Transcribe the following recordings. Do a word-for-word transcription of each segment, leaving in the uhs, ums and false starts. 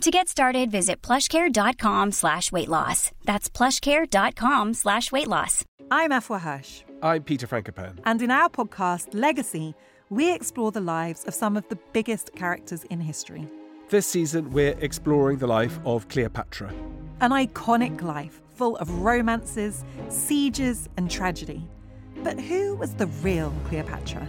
To get started, visit plushcare.com slash weight loss. That's plushcare.com slash weight loss. I'm Afua Hirsch. I'm Peter Frankopan. And in our podcast, Legacy, we explore the lives of some of the biggest characters in history. This season, we're exploring the life of Cleopatra. An iconic life full of romances, sieges and tragedy. But who was the real Cleopatra?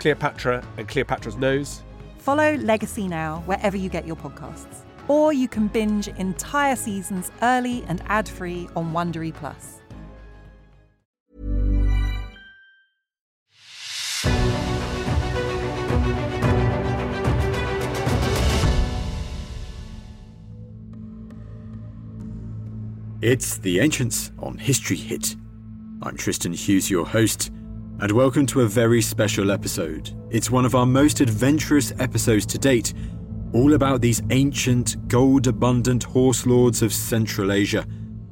Cleopatra and Cleopatra's nose, follow Legacy now wherever you get your podcasts. Or you can binge entire seasons early and ad-free on Wondery Plus. It's The Ancients on History Hit. I'm Tristan Hughes, your host, and welcome to a very special episode. It's one of our most adventurous episodes to date, all about these ancient, gold-abundant horse lords of Central Asia,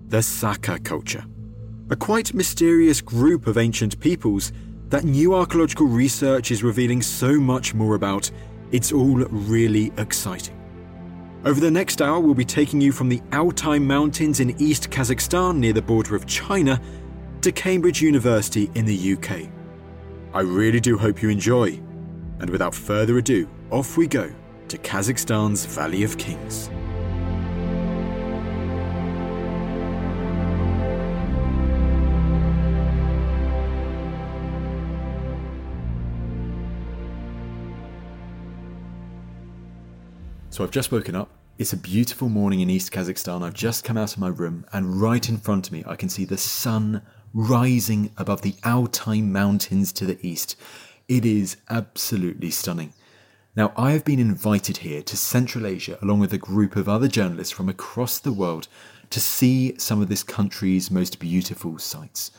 the Saka culture. A quite mysterious group of ancient peoples that new archaeological research is revealing so much more about. It's all really exciting. Over the next hour, we'll be taking you from the Altai Mountains in East Kazakhstan near the border of China to Cambridge University in the U K. I really do hope you enjoy. And without further ado, off we go to Kazakhstan's Valley of Kings. So I've just woken up. It's a beautiful morning in East Kazakhstan. I've just come out of my room and right in front of me I can see the sun rising above the Altai Mountains to the east. It is absolutely stunning. Now I have been invited here to Central Asia along with a group of other journalists from across the world to see some of this country's most beautiful sights.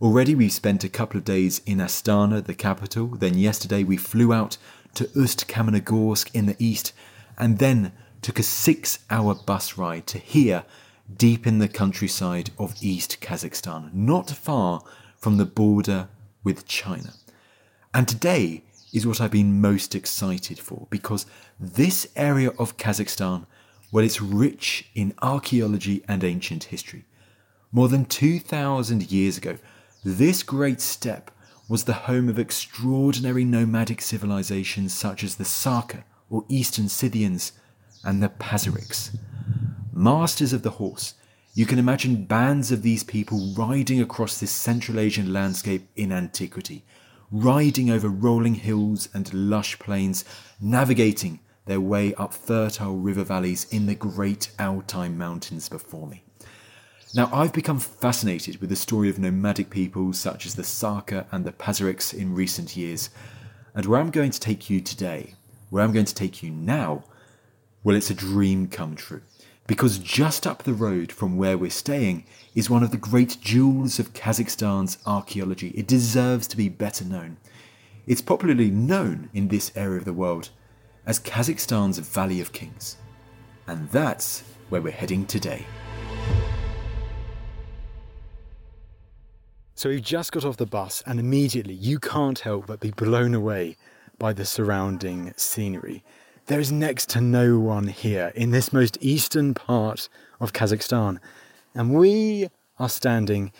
Already we've spent a couple of days in Astana, the capital. Then yesterday we flew out to Ust-Kamenogorsk in the east, and then took a six-hour bus ride to here, deep in the countryside of East Kazakhstan, not far from the border with China. And today is what I've been most excited for, because this area of Kazakhstan, well, it's rich in archaeology and ancient history. More than two thousand years ago, this great steppe was the home of extraordinary nomadic civilizations such as the Saka, or Eastern Scythians, and the Pazyryks. Masters of the horse, you can imagine bands of these people riding across this Central Asian landscape in antiquity, riding over rolling hills and lush plains, navigating their way up fertile river valleys in the great Altai Mountains before me. Now, I've become fascinated with the story of nomadic peoples such as the Saka and the Pazyryks in recent years, and where I'm going to take you today, where I'm going to take you now, well, it's a dream come true. Because just up the road from where we're staying is one of the great jewels of Kazakhstan's archaeology. It deserves to be better known. It's popularly known in this area of the world as Kazakhstan's Valley of Kings. And that's where we're heading today. So we've just got off the bus and immediately you can't help but be blown away by the surrounding scenery. There is next to no one here in this most eastern part of Kazakhstan. And we are standing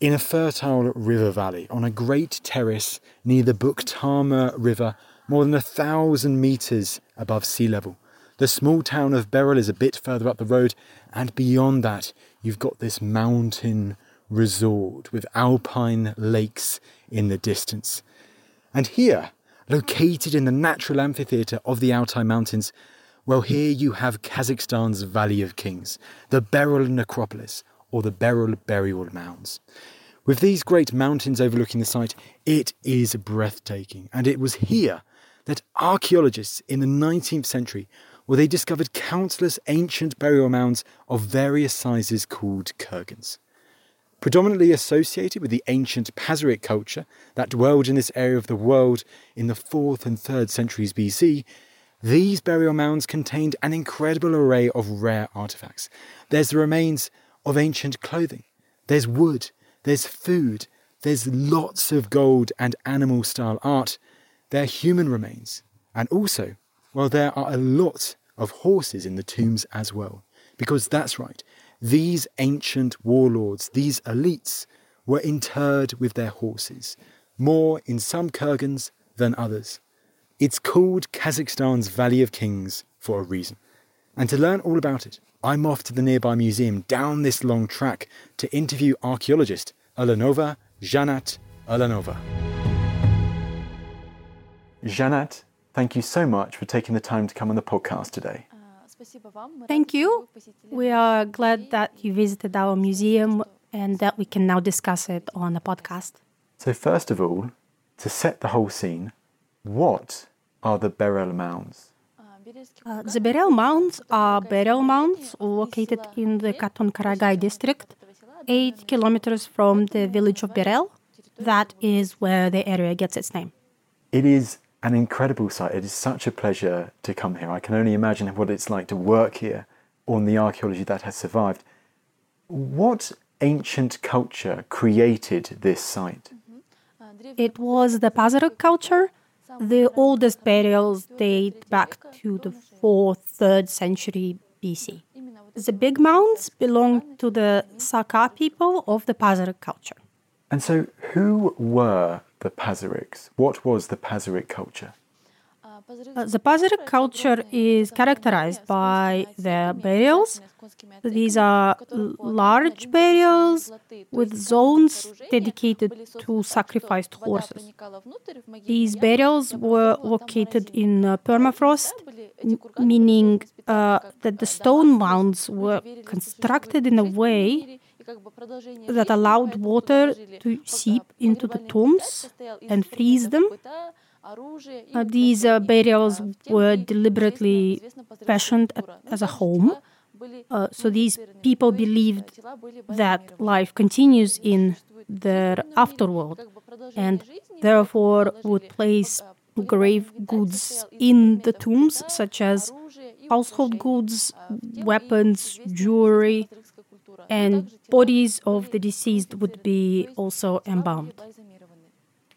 in a fertile river valley on a great terrace near the Bukhtarma River, more than a thousand metres above sea level. The small town of Beryl is a bit further up the road, and beyond that, you've got this mountain resort with alpine lakes in the distance. And here, located in the natural amphitheatre of the Altai Mountains, well, here you have Kazakhstan's Valley of Kings, the Beryl Necropolis, or the Beryl Burial Mounds. With these great mountains overlooking the site, it is breathtaking. And it was here that archaeologists in the nineteenth century, well, they discovered countless ancient burial mounds of various sizes called kurgans. Predominantly associated with the ancient Pazyryk culture that dwelled in this area of the world in the fourth and third centuries B C, these burial mounds contained an incredible array of rare artefacts. There's the remains of ancient clothing, there's wood, there's food, there's lots of gold and animal-style art, there are human remains, and also, well, there are a lot of horses in the tombs as well. Because that's right, these ancient warlords, these elites, were interred with their horses, more in some kurgans than others. It's called Kazakhstan's Valley of Kings for a reason. And to learn all about it, I'm off to the nearby museum down this long track to interview archaeologist Erlanova, Zhanat Erlanova. Zhanat, thank you so much for taking the time to come on the podcast today. Thank you. We are glad that you visited our museum and that we can now discuss it on a podcast. So first of all, to set the whole scene, what are the burial mounds? Uh, the burial mounds are burial mounds located in the Katun-Karagay district, eight kilometers from the village of Beryl. That is where the area gets its name. It is an incredible site. It is such a pleasure to come here. I can only imagine what it's like to work here on the archaeology that has survived. What ancient culture created this site? It was the Pazyryk culture. The oldest burials date back to the fourth, third century B C. The big mounds belong to the Saka people of the Pazyryk culture. And so who were the Pazyryks? What was the Pazyryk culture? Uh, the Pazyryk culture is characterized by their burials. These are l- large burials with zones dedicated to sacrificed horses. These burials were located in uh, permafrost, m- meaning uh, that the stone mounds were constructed in a way that allowed water to seep into the tombs and freeze them. Uh, these uh, burials were deliberately fashioned at, as a home. Uh, so these people believed that life continues in their afterworld and therefore would place grave goods in the tombs, such as household goods, weapons, jewelry, and bodies of the deceased would be also embalmed.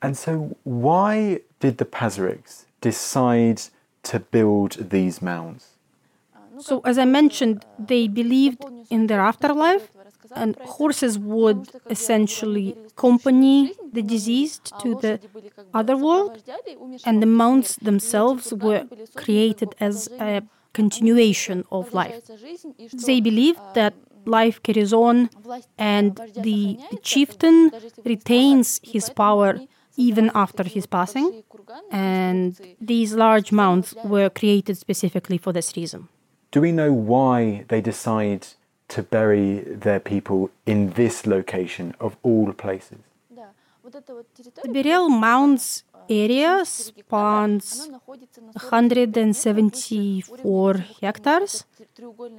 And so why did the Pazyryks decide to build these mounds? So, as I mentioned, they believed in their afterlife, and horses would essentially accompany the deceased to the other world, and the mounds themselves were created as a continuation of life. They believed that life carries on, and the chieftain retains his power even after his passing, and these large mounds were created specifically for this reason. Do we know why they decide to bury their people in this location of all places? The burial mounds area spans one hundred seventy-four hectares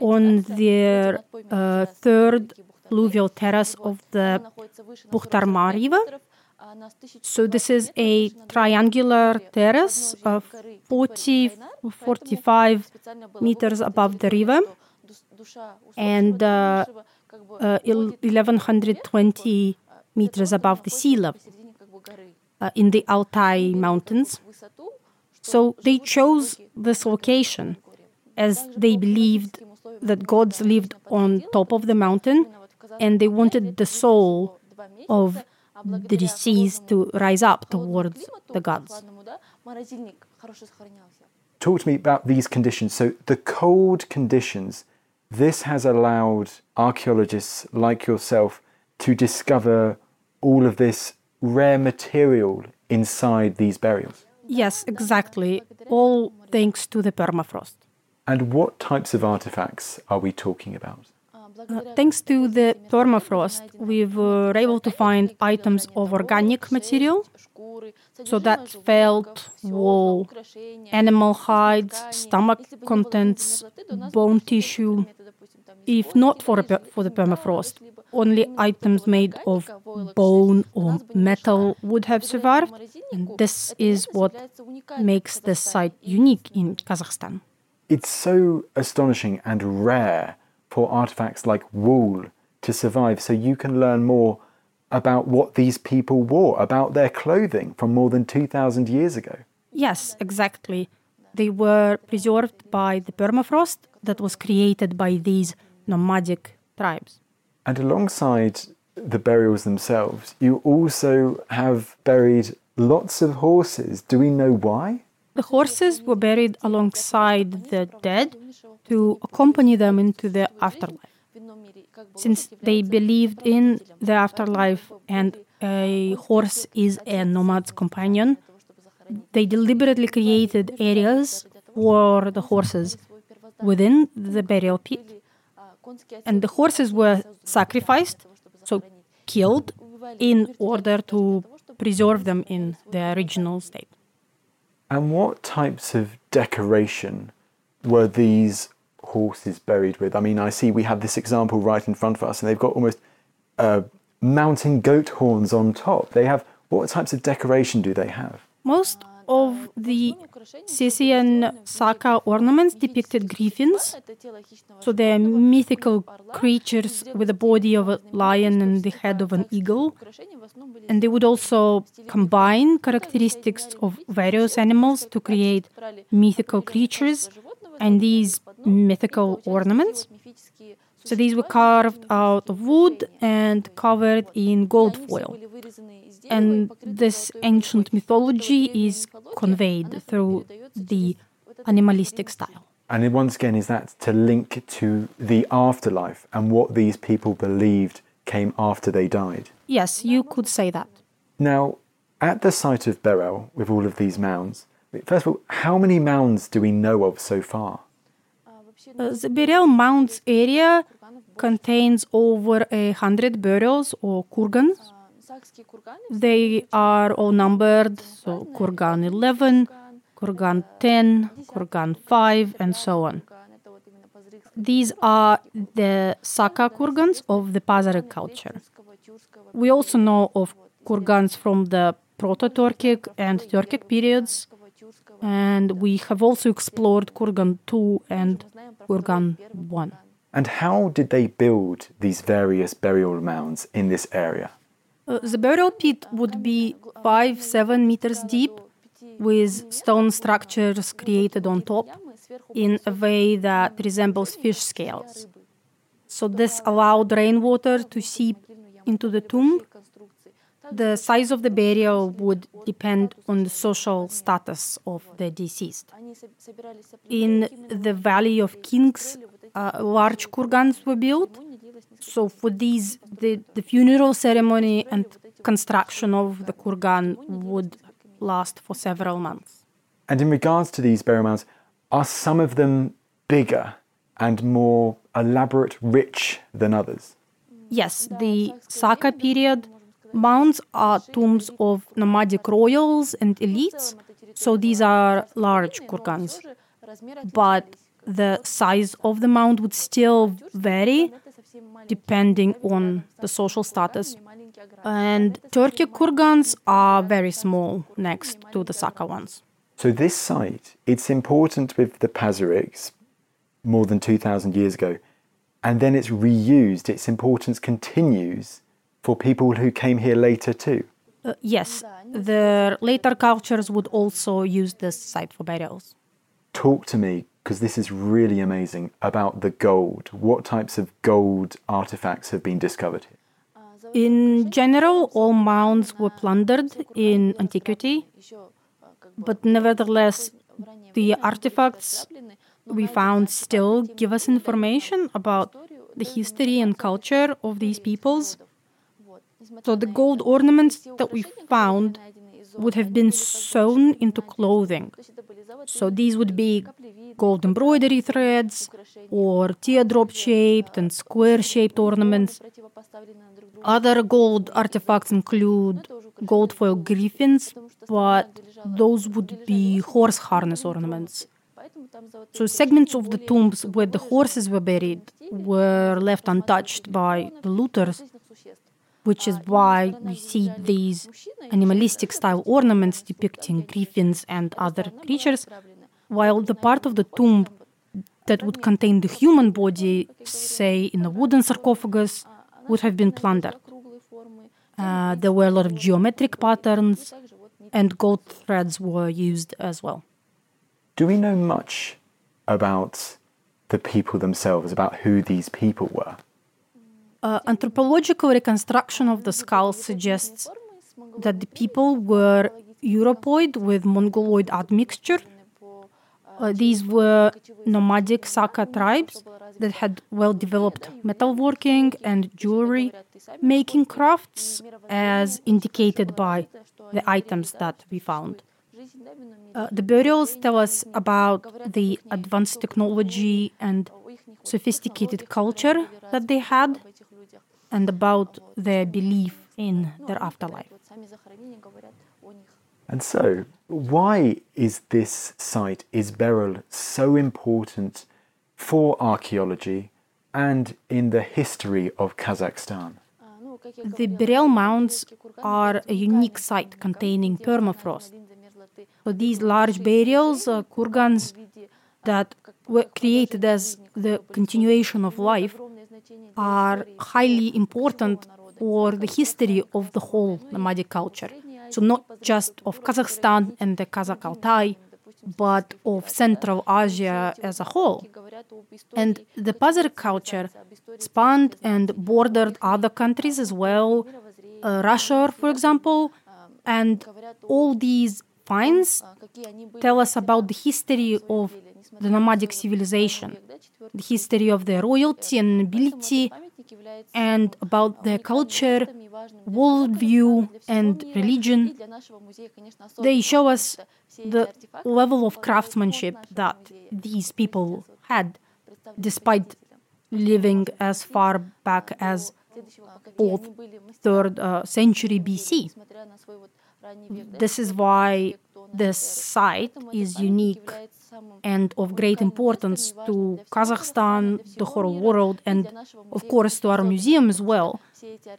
on their uh, third alluvial terrace of the Bukhtarma River. So this is a triangular terrace of forty, forty-five meters above the river and uh, uh, eleven twenty meters above the sea level uh, in the Altai Mountains. So they chose this location as they believed that gods lived on top of the mountain and they wanted the soul of the deceased to rise up towards the gods. Talk to me about these conditions. So the cold conditions, this has allowed archaeologists like yourself to discover all of this rare material inside these burials. Yes, exactly. All thanks to the permafrost. And what types of artifacts are we talking about? Uh, thanks to the permafrost, we were able to find items of organic material, so that's felt, wool, animal hides, stomach contents, bone tissue. If not for, a, for the permafrost, only items made of bone or metal would have survived, and this is what makes this site unique in Kazakhstan. It's so astonishing and rare for artifacts like wool to survive, so you can learn more about what these people wore, about their clothing from more than two thousand years ago. Yes, exactly. They were preserved by the permafrost that was created by these nomadic tribes. And alongside the burials themselves, you also have buried lots of horses. Do we know why? The horses were buried alongside the dead to accompany them into the afterlife, since they believed in the afterlife and a horse is a nomad's companion. They deliberately created areas for the horses within the burial pit. And the horses were sacrificed, so killed, in order to preserve them in their original state. And what types of decoration were these horses buried with? I mean, I see we have this example right in front of us, and they've got almost uh, mountain goat horns on top. They have, what types of decoration do they have? Most of the Scythian Saka ornaments depicted griffins, so they are mythical creatures with the body of a lion and the head of an eagle. And they would also combine characteristics of various animals to create mythical creatures and these mythical ornaments. So these were carved out of wood and covered in gold foil. And this ancient mythology is conveyed through the animalistic style. And once again, is that to link to the afterlife and what these people believed came after they died? Yes, you could say that. Now, at the site of burial, with all of these mounds, first of all, how many mounds do we know of so far? Uh, the burial mounds area contains over a hundred burials or kurgans. They are all numbered, so kurgan eleven, kurgan ten, kurgan five, and so on. These are the Saka kurgans of the Pazyryk culture. We also know of kurgans from the Proto-Turkic and Turkic periods, and we have also explored kurgan two and kurgan one. And how did they build these various burial mounds in this area? Uh, the burial pit would be five, seven meters deep, with stone structures created on top in a way that resembles fish scales. So this allowed rainwater to seep into the tomb. The size of the burial would depend on the social status of the deceased. In the Valley of Kings, uh, large kurgans were built. So for these, the, the funeral ceremony and construction of the kurgan would last for several months. And in regards to these burial mounds, are some of them bigger and more elaborate, rich than others? Yes, the Saka period mounds are tombs of nomadic royals and elites, so these are large kurgans. But the size of the mound would still vary depending on the social status. And Turkic kurgans are very small next to the Saka ones. So this site, it's important with the Pazyryks more than two thousand years ago, and then it's reused, its importance continues for people who came here later too. Uh, yes, the later cultures would also use this site for burials. Talk to me, because this is really amazing, about the gold. What types of gold artifacts have been discovered here? In general, all mounds were plundered in antiquity, but nevertheless, the artifacts we found still give us information about the history and culture of these peoples. So the gold ornaments that we found would have been sewn into clothing. So these would be gold embroidery threads or teardrop-shaped and square-shaped ornaments. Other gold artifacts include gold foil griffins, but those would be horse harness ornaments. So segments of the tombs where the horses were buried were left untouched by the looters, which is why we see these animalistic style ornaments depicting griffins and other creatures, while the part of the tomb that would contain the human body, say in a wooden sarcophagus, would have been plundered. Uh, there were a lot of geometric patterns, and gold threads were used as well. Do we know much about the people themselves, about who these people were? Uh, anthropological reconstruction of the skull suggests that the people were Europoid with Mongoloid admixture. Uh, these were nomadic Saka tribes that had well-developed metalworking and jewelry-making crafts, as indicated by the items that we found. Uh, the burials tell us about the advanced technology and sophisticated culture that they had and about their belief in their afterlife. And so, why is this site, Izberil, so important for archaeology and in the history of Kazakhstan? The burial mounds are a unique site containing permafrost. So these large burials, uh, kurgans, that were created as the continuation of life, are highly important for the history of the whole nomadic culture. So not just of Kazakhstan and the Kazakh Altai, but of Central Asia as a whole. And the Pazyryk culture spanned and bordered other countries as well, uh, Russia, for example, and all these finds tell us about the history of the nomadic civilization, the history of their royalty and nobility, and about their culture, worldview, and religion. They show us the level of craftsmanship that these people had, despite living as far back as fourth, third uh, century B C. This is why this site is unique and of great importance to Kazakhstan, the whole world, and of course to our museum as well,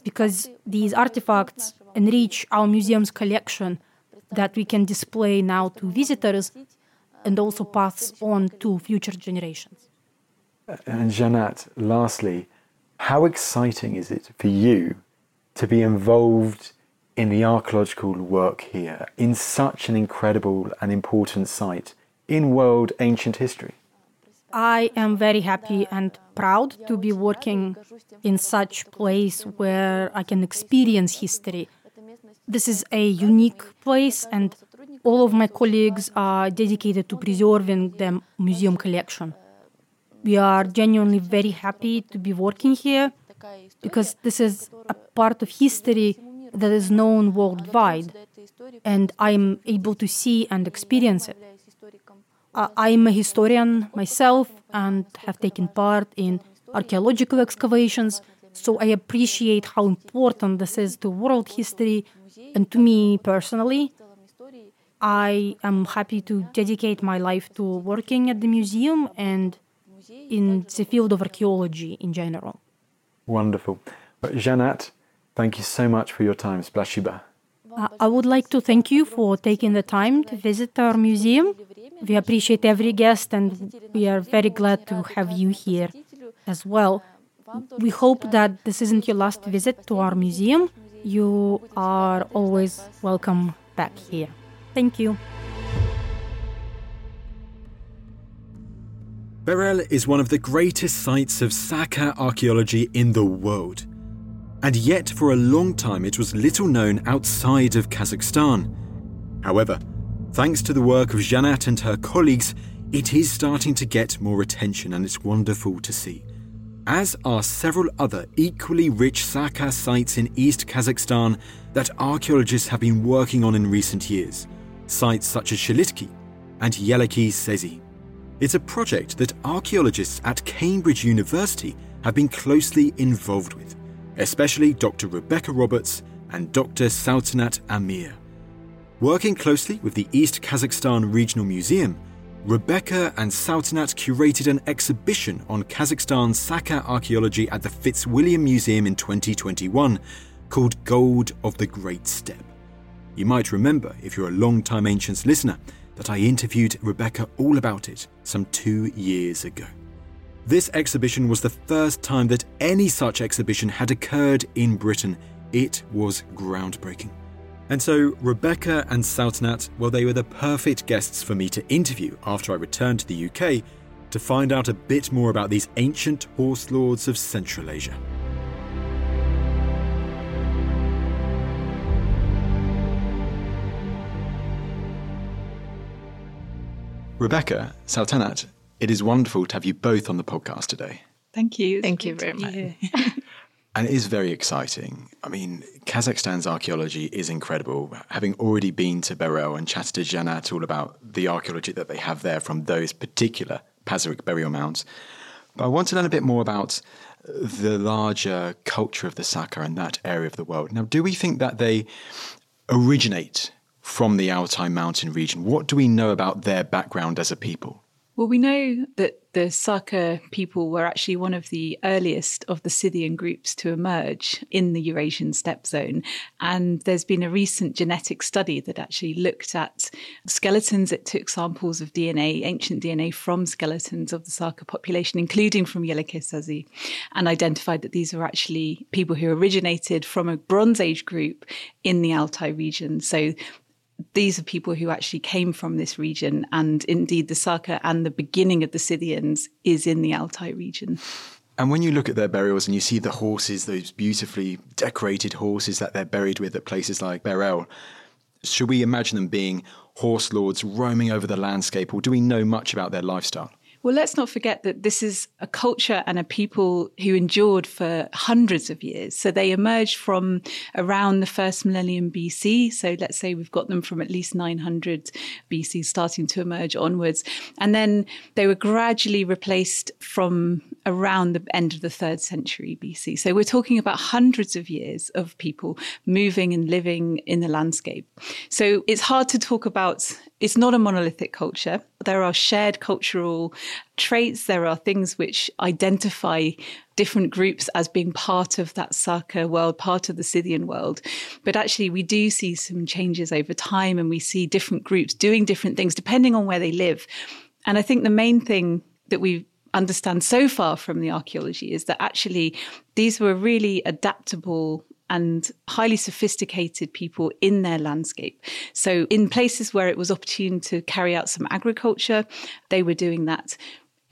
because these artifacts enrich our museum's collection that we can display now to visitors and also pass on to future generations. And Zhanat, lastly, how exciting is it for you to be involved in the archaeological work here, in such an incredible and important site in world ancient history? I am very happy and proud to be working in such place where I can experience history. This is a unique place, and all of my colleagues are dedicated to preserving the museum collection. We are genuinely very happy to be working here, because this is a part of history that is known worldwide, and I am able to see and experience it. Uh, I am a historian myself and have taken part in archaeological excavations, so I appreciate how important this is to world history and to me personally. I am happy to dedicate my life to working at the museum and in the field of archaeology in general. Wonderful. Zhanat, thank you so much for your time. Spasiba. Uh, I would like to thank you for taking the time to visit our museum. We appreciate every guest, and we are very glad to have you here as well. We hope that this isn't your last visit to our museum. You are always welcome back here. Thank you. Berel is one of the greatest sites of Saka archaeology in the world. And yet, for a long time, it was little known outside of Kazakhstan. However, thanks to the work of Zhanat and her colleagues, it is starting to get more attention, and it's wonderful to see. as are several other equally rich Saka sites in East Kazakhstan that archaeologists have been working on in recent years, sites such as Shilikti and Yeleke Sazy. It's a project that archaeologists at Cambridge University have been closely involved with, especially Doctor Rebecca Roberts and Doctor Saltanat Amir. Working closely with the East Kazakhstan Regional Museum, Rebecca and Saltanat curated an exhibition on Kazakhstan's Saka archaeology at the Fitzwilliam Museum in twenty twenty-one called Gold of the Great Steppe. You might remember, if you're a long-time Ancients listener, that I interviewed Rebecca all about it some two years ago. This exhibition was the first time that any such exhibition had occurred in Britain. It was groundbreaking. And so Rebecca and Saltanat, well, they were the perfect guests for me to interview after I returned to the U K to find out a bit more about these ancient horse lords of Central Asia. Rebecca, Saltanat, it is wonderful to have you both on the podcast today. Thank you. Thank you very much. And it is very exciting. I mean, Kazakhstan's archaeology is incredible. Having already been to Berel and chatted to Zhanat all about the archaeology that they have there from those particular Pazyryk burial mounds. But I want to learn a bit more about the larger culture of the Saka and that area of the world. Now, do we think that they originate from the Altai mountain region? What do we know about their background as a people? Well, we know that the Saka people were actually one of the earliest of the Scythian groups to emerge in the Eurasian steppe zone. And there's been a recent genetic study that actually looked at skeletons. It took samples of D N A, ancient D N A from skeletons of the Saka population, including from Yeleke Sazy, and identified that these were actually people who originated from a Bronze Age group in the Altai region. So these are people who actually came from this region, and indeed the Saka and the beginning of the Scythians is in the Altai region. And when you look at their burials and you see the horses, those beautifully decorated horses that they're buried with at places like Berel, should we imagine them being horse lords roaming over the landscape, or do we know much about their lifestyle? Well, let's not forget that this is a culture and a people who endured for hundreds of years. So they emerged from around the first millennium B C. So let's say we've got them from at least nine hundred B C starting to emerge onwards. And then they were gradually replaced from around the end of the third century B C. So we're talking about hundreds of years of people moving and living in the landscape. So it's hard to talk about. It's not a monolithic culture. There are shared cultural traits. There are things which identify different groups as being part of that Saka world, part of the Scythian world. But actually, we do see some changes over time, and we see different groups doing different things depending on where they live. And I think the main thing that we've understand so far from the archaeology is that actually these were really adaptable and highly sophisticated people in their landscape. So in places where it was opportune to carry out some agriculture, they were doing that.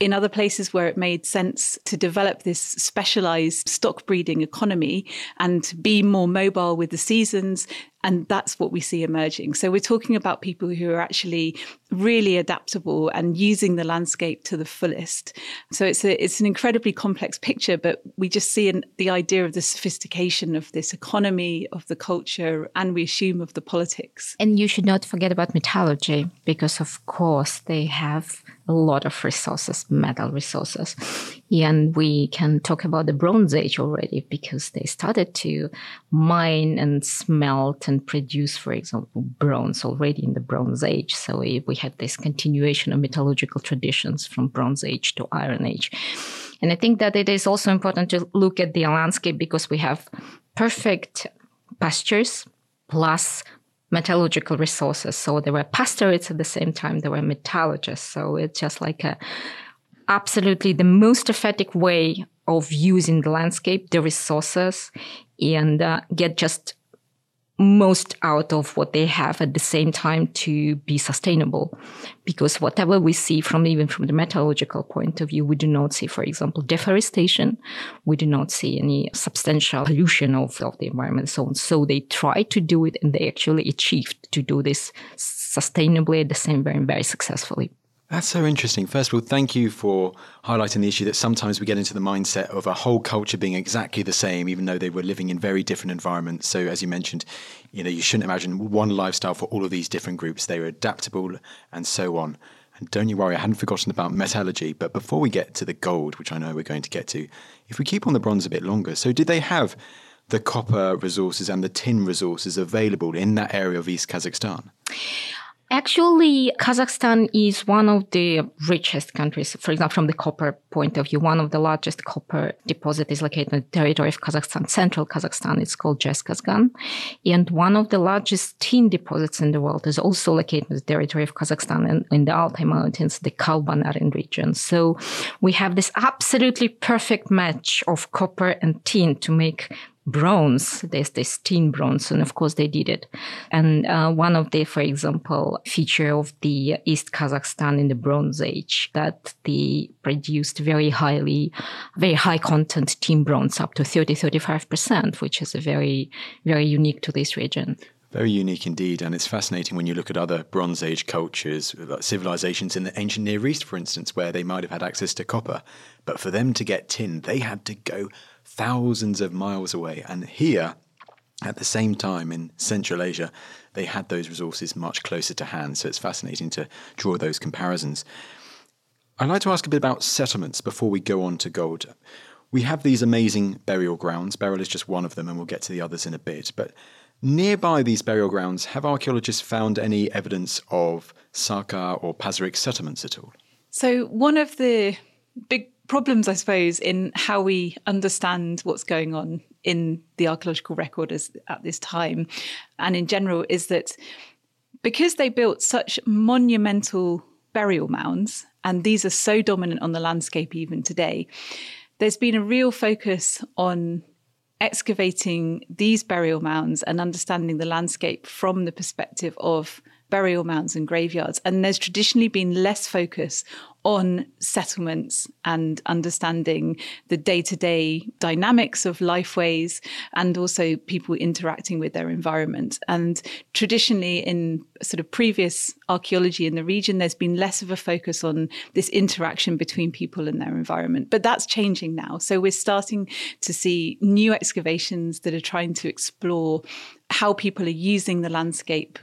In other places where it made sense to develop this specialised stock breeding economy and to be more mobile with the seasons, and that's what we see emerging. So we're talking about people who are actually really adaptable and using the landscape to the fullest. So it's a, it's an incredibly complex picture, but we just see an, the idea of the sophistication of this economy, of the culture, and we assume of the politics. And you should not forget about metallurgy, because of course they have a lot of resources, metal resources. And we can talk about the Bronze Age already, because they started to mine and smelt and produce, for example, bronze already in the Bronze Age. So we had this continuation of metallurgical traditions from Bronze Age to Iron Age. And I think that it is also important to look at the landscape, because we have perfect pastures plus metallurgical resources. So there were pastorates at the same time, there were metallurgists. So it's just like a absolutely the most effective way of using the landscape, the resources, and uh, get just most out of what they have at the same time to be sustainable. Because whatever we see from even from the metallurgical point of view, we do not see, for example, deforestation. We do not see any substantial pollution of, of the environment and so on. So they try to do it, and they actually achieved to do this sustainably at the same time, very, very successfully. That's so interesting. First of all, thank you for highlighting the issue that sometimes we get into the mindset of a whole culture being exactly the same, even though they were living in very different environments. So as you mentioned, you know, you shouldn't imagine one lifestyle for all of these different groups. They were adaptable and so on. And don't you worry, I hadn't forgotten about metallurgy. But before we get to the gold, which I know we're going to get to, if we keep on the bronze a bit longer, so did they have the copper resources and the tin resources available in that area of East Kazakhstan? Actually, Kazakhstan is one of the richest countries, for example, from the copper point of view. One of the largest copper deposits is located in the territory of Kazakhstan, central Kazakhstan. It's called Jeskazgan. And one of the largest tin deposits in the world is also located in the territory of Kazakhstan and in the Altai Mountains, the Kalbanarin region. So we have this absolutely perfect match of copper and tin to make bronze. There's this tin bronze, and of course they did it. And uh, one of the, for example, feature of the East Kazakhstan in the Bronze Age, that they produced very highly, very high content tin bronze, up to thirty, thirty-five percent, which is a very, very unique to this region. Very unique indeed, and it's fascinating when you look at other Bronze Age cultures, like civilizations in the ancient Near East, for instance, where they might have had access to copper. But for them to get tin, they had to go thousands of miles away. And here, at the same time in Central Asia, they had those resources much closer to hand. So it's fascinating to draw those comparisons. I'd like to ask a bit about settlements before we go on to gold. We have these amazing burial grounds. Beryl is just one of them, and we'll get to the others in a bit. But nearby these burial grounds, have archaeologists found any evidence of Saka or Pazyryk settlements at all? So one of the big problems, I suppose, in how we understand what's going on in the archaeological record is, at this time and in general, is that because they built such monumental burial mounds, and these are so dominant on the landscape even today, there's been a real focus on excavating these burial mounds and understanding the landscape from the perspective of burial mounds and graveyards. And there's traditionally been less focus on settlements and understanding the day-to-day dynamics of lifeways and also people interacting with their environment. And traditionally in sort of previous archaeology in the region, there's been less of a focus on this interaction between people and their environment. But that's changing now. So we're starting to see new excavations that are trying to explore how people are using the landscape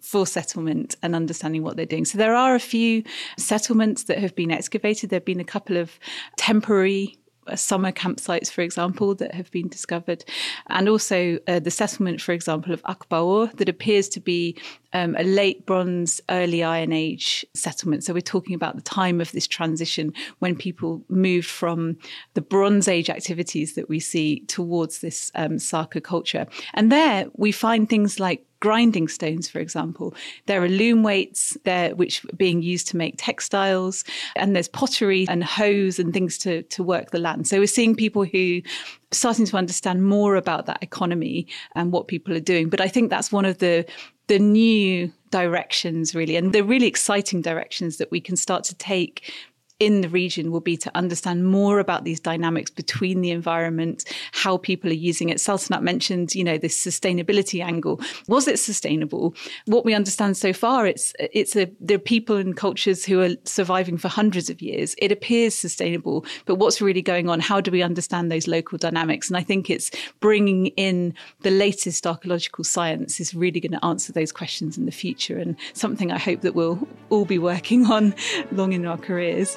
for settlement and understanding what they're doing. So there are a few settlements that have been excavated. There have been a couple of temporary summer campsites, for example, that have been discovered. And also uh, the settlement, for example, of Akbaur, that appears to be um, a late Bronze, early Iron Age settlement. So we're talking about the time of this transition when people moved from the Bronze Age activities that we see towards this um, Saka culture. And there we find things like grinding stones, for example. There are loom weights there, which are being used to make textiles, and there's pottery and hoes and things to, to work the land. So we're seeing people who are starting to understand more about that economy and what people are doing. But I think that's one of the the new directions, really, and the really exciting directions that we can start to take in the region will be to understand more about these dynamics between the environment, how people are using it. Saltanat mentioned, you know, this sustainability angle. Was it sustainable? What we understand so far, it's it's a, there are people and cultures who are surviving for hundreds of years. It appears sustainable, but what's really going on? How do we understand those local dynamics? And I think it's bringing in the latest archaeological science is really going to answer those questions in the future, and something I hope that we'll all be working on long in our careers.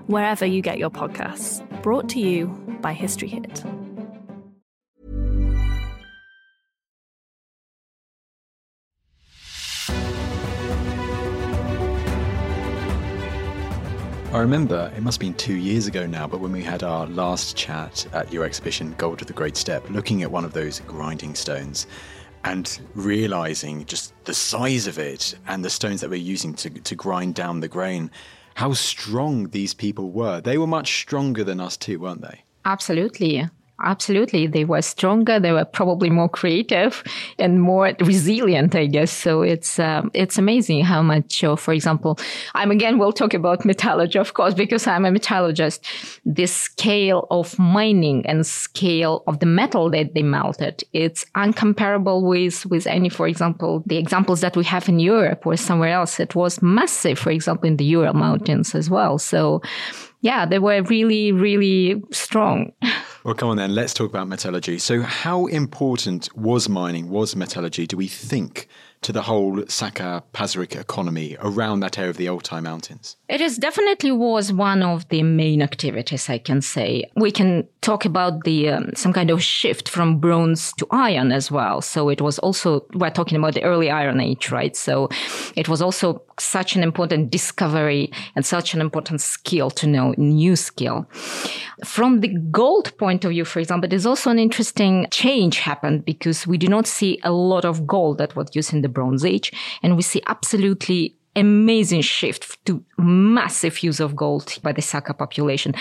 wherever you get your podcasts. Brought to you by History Hit. I remember, it must have been two years ago now, but when we had our last chat at your exhibition, Gold of the Great Steppe, looking at one of those grinding stones and realising just the size of it and the stones that we're using to, to grind down the grain, how strong these people were. They were much stronger than us too, weren't they? Absolutely. Absolutely. They were stronger. They were probably more creative and more resilient, I guess. So it's um, it's amazing how much, uh, for example, I'm again, we'll talk about metallurgy, of course, because I'm a metallurgist. The scale of mining and scale of the metal that they melted, it's uncomparable with, with any, for example, the examples that we have in Europe or somewhere else. It was massive, for example, in the Ural Mountains as well. So yeah, they were really, really strong. Well, come on then, let's talk about metallurgy. So how important was mining, was metallurgy, do we think, to the whole Saka Pazyryk economy around that area of the Altai Mountains? It is definitely was one of the main activities, I can say. We can talk about the um, some kind of shift from bronze to iron as well. So it was also, we're talking about the early Iron Age, right? So it was also such an important discovery and such an important skill to know, new skill. From the gold point of view, for example, there's also an interesting change happened because we do not see a lot of gold that was used in the Bronze Age, and we see absolutely amazing shift to massive use of gold by the Saka population.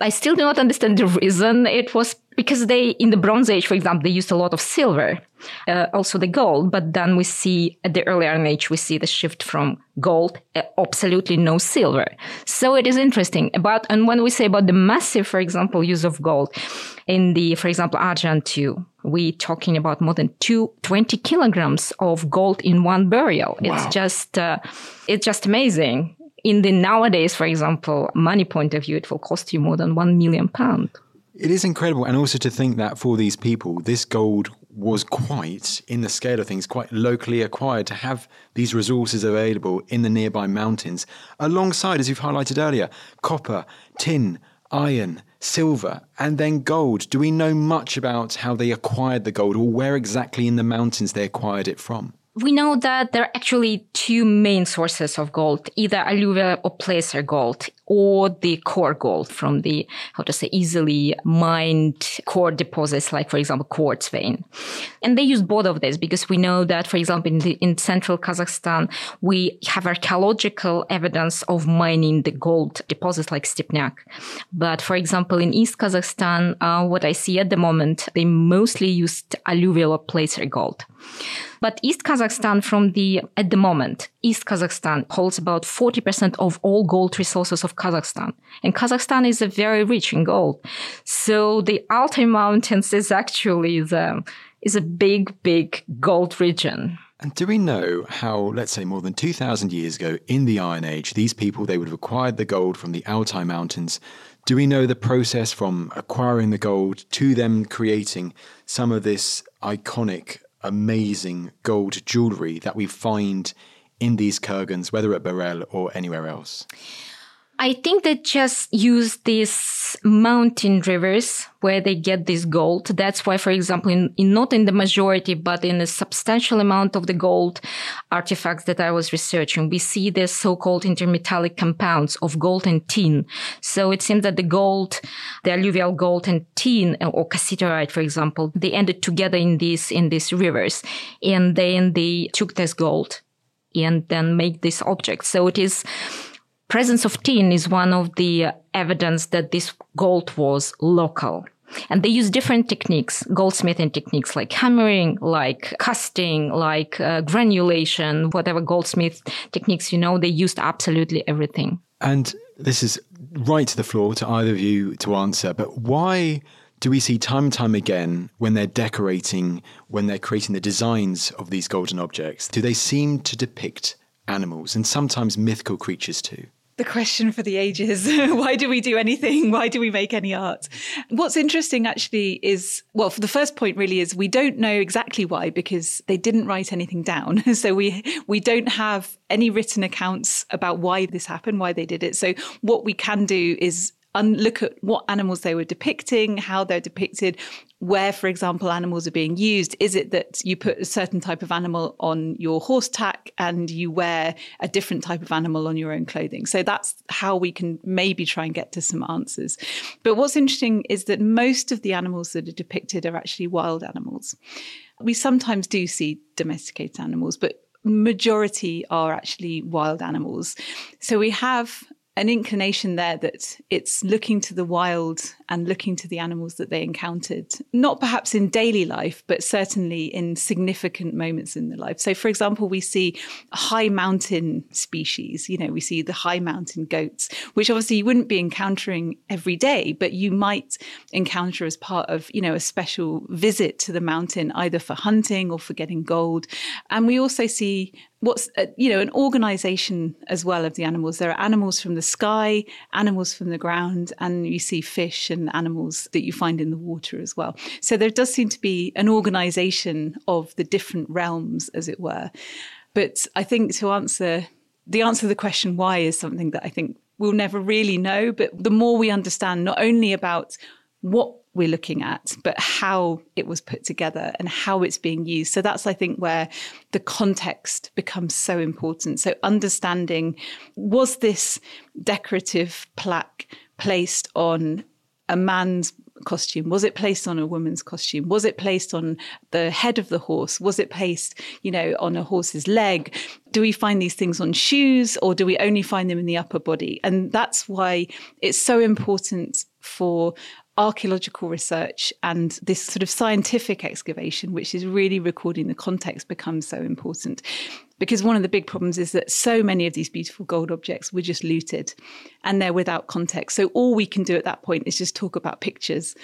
I still do not understand the reason. It was because they, in the Bronze Age, for example, they used a lot of silver, uh, also the gold. But then we see at the early Iron Age, we see the shift from gold, uh, absolutely no silver. So it is interesting about, and when we say about the massive, for example, use of gold in the, for example, Argent too, we're talking about more than two, twenty kilograms of gold in one burial. Wow. It's just, uh, it's just amazing. In the nowadays, for example, money point of view, it will cost you more than one million pounds. It is incredible. And also to think that for these people, this gold was quite, in the scale of things, quite locally acquired. To have these resources available in the nearby mountains, alongside, as you've highlighted earlier, copper, tin, iron, silver, and then gold. Do we know much about how they acquired the gold or where exactly in the mountains they acquired it from? We know that there are actually two main sources of gold, either alluvial or placer gold, or the core gold from the, how to say, easily mined core deposits, like, for example, quartz vein. And they use both of these because we know that, for example, in, the, in central Kazakhstan, we have archaeological evidence of mining the gold deposits like Stepnyak. But, for example, in East Kazakhstan, uh, what I see at the moment, they mostly used alluvial or placer gold. But East Kazakhstan from the, at the moment, East Kazakhstan holds about forty percent of all gold resources of Kazakhstan. And Kazakhstan is a very rich in gold. So the Altai Mountains is actually the, is a big, big gold region. And do we know how, let's say more than two thousand years ago in the Iron Age, these people, they would have acquired the gold from the Altai Mountains. Do we know the process from acquiring the gold to them creating some of this iconic amazing gold jewellery that we find in these kurgans, whether at Beryl or anywhere else? I think they just use these mountain rivers where they get this gold. That's why, for example, in, in not in the majority, but in a substantial amount of the gold artifacts that I was researching, we see the so-called intermetallic compounds of gold and tin. So it seems that the gold, the alluvial gold and tin, or cassiterite, for example, they ended together in these, in these rivers. And then they took this gold and then make this object. So it is... Presence of tin is one of the evidence that this gold was local. And they use different techniques, goldsmithing techniques like hammering, like casting, like uh, granulation, whatever goldsmith techniques, you know, they used absolutely everything. And this is right to the floor to either of you to answer, but why do we see time and time again when they're decorating, when they're creating the designs of these golden objects, do they seem to depict animals and sometimes mythical creatures too? The question for the ages. Why do we do anything? Why do we make any art? What's interesting actually is, well, for the first point really is we don't know exactly why, because they didn't write anything down. So we we don't have any written accounts about why this happened, why they did it. So what we can do is un- look at what animals they were depicting, how they're depicted, where, for example, animals are being used. Is it that you put a certain type of animal on your horse tack and you wear a different type of animal on your own clothing? So that's how we can maybe try and get to some answers. But what's interesting is that most of the animals that are depicted are actually wild animals. We sometimes do see domesticated animals, but majority are actually wild animals. So we have an inclination there that it's looking to the wild and looking to the animals that they encountered, not perhaps in daily life, but certainly in significant moments in their life. So, for example, we see high mountain species, you know, we see the high mountain goats, which obviously you wouldn't be encountering every day, but you might encounter as part of, you know, a special visit to the mountain, either for hunting or for getting gold. And we also see what's, uh, you know, an organization as well of the animals. There are animals from the sky, animals from the ground, and you see fish and animals that you find in the water as well. So there does seem to be an organization of the different realms, as it were. But I think to answer, the answer to the question why is something that I think we'll never really know. But the more we understand not only about what we're looking at, but how it was put together and how it's being used. So that's, I think, where the context becomes so important. So understanding, was this decorative plaque placed on a man's costume? Was it placed on a woman's costume? Was it placed on the head of the horse? Was it placed, you know, on a horse's leg? Do we find these things on shoes, or do we only find them in the upper body? And that's why it's so important for archaeological research and this sort of scientific excavation, which is really recording the context, becomes so important. Because one of the big problems is that so many of these beautiful gold objects were just looted and they're without context. So all we can do at that point is just talk about pictures.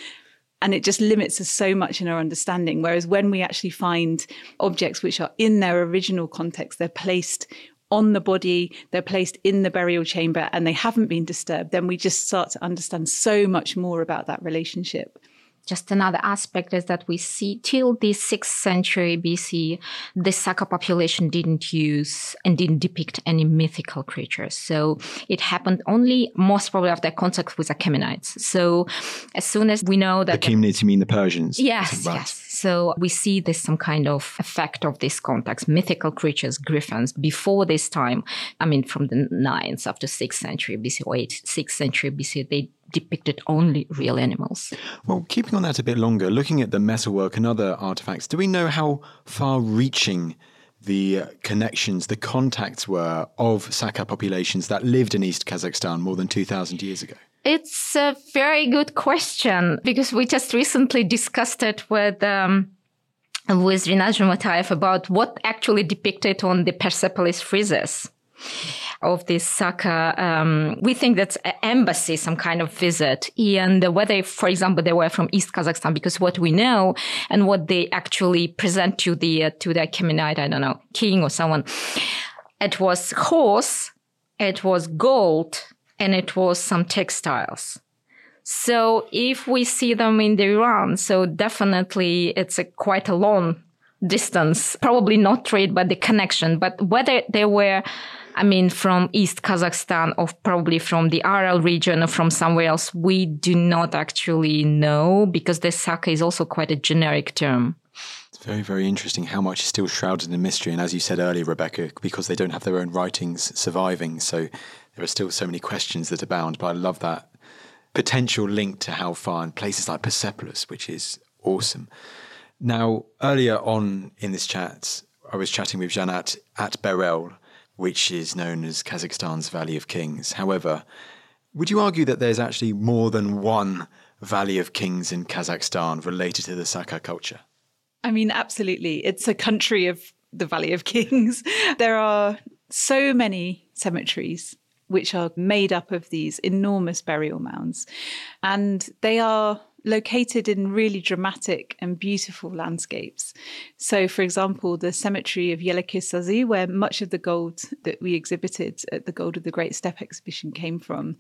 And it just limits us so much in our understanding. Whereas when we actually find objects which are in their original context, they're placed on the body, they're placed in the burial chamber, and they haven't been disturbed, then we just start to understand so much more about that relationship. Just another aspect is that we see till the sixth century B C, the Saka population didn't use and didn't depict any mythical creatures. So it happened only most probably after contact with Achaemenites. So as soon as we know that... Achaemenites, you mean the Persians? Yes, yes. So we see there's some kind of effect of this context, mythical creatures, griffins, before this time. I mean, from the ninth up to sixth century B C or eighth, sixth century B C, they depicted only real animals. Well, keeping on that a bit longer, looking at the metalwork and other artifacts, do we know how far-reaching the connections, the contacts were of Saka populations that lived in East Kazakhstan more than two thousand years ago? It's a very good question, because we just recently discussed it with... Um with Rinat Zhumatayev about what actually depicted on the Persepolis friezes of this Saka. Um, we think that's an embassy, some kind of visit, and whether, for example, they were from East Kazakhstan, because what we know and what they actually present to the uh, to the Achaemenid, I don't know, king or someone, it was horse, it was gold, and it was some textiles. So if we see them in the Iran, so definitely it's a quite a long distance, probably not trade, but the connection. But whether they were, I mean, from East Kazakhstan or probably from the Aral region or from somewhere else, we do not actually know, because the Saka is also quite a generic term. Very, very interesting how much is still shrouded in mystery. And as you said earlier, Rebecca, because they don't have their own writings surviving, so there are still so many questions that abound. But I love that potential link to how far, and places like Persepolis, which is awesome. Now, earlier on in this chat, I was chatting with Zhanat at Berel, which is known as Kazakhstan's Valley of Kings. However, would you argue that there's actually more than one Valley of Kings in Kazakhstan related to the Saka culture? I mean, absolutely. It's a country of the Valley of Kings. There are so many cemeteries which are made up of these enormous burial mounds. And they are located in really dramatic and beautiful landscapes. So, for example, the cemetery of Yeleke Sazy, where much of the gold that we exhibited at the Gold of the Great Steppe exhibition came from,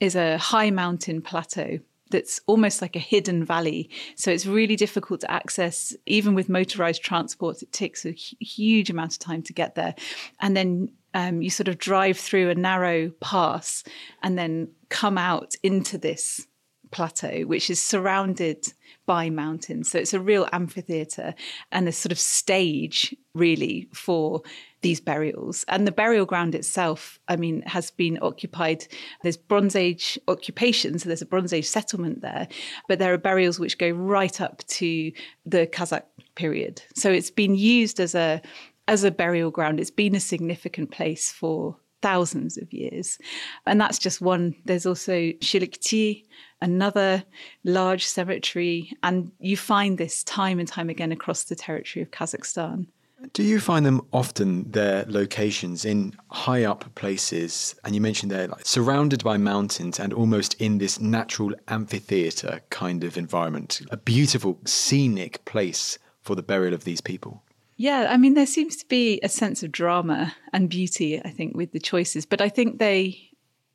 is a high mountain plateau that's almost like a hidden valley. So it's really difficult to access, even with motorized transport. It takes a huge amount of time to get there. And then um, you sort of drive through a narrow pass and then come out into this plateau, which is surrounded by mountains. So it's a real amphitheatre and a sort of stage, really, for these burials. And the burial ground itself, I mean, has been occupied. There's Bronze Age occupation, so there's a Bronze Age settlement there, but there are burials which go right up to the Kazakh period. So it's been used as a as a burial ground. It's been a significant place for thousands of years. And that's just one. There's also Shilikti, another large cemetery, and you find this time and time again across the territory of Kazakhstan. Do you find them often, their locations, in high up places? And you mentioned they're like surrounded by mountains and almost in this natural amphitheatre kind of environment, a beautiful scenic place for the burial of these people. Yeah, I mean, there seems to be a sense of drama and beauty, I think, with the choices. But I think they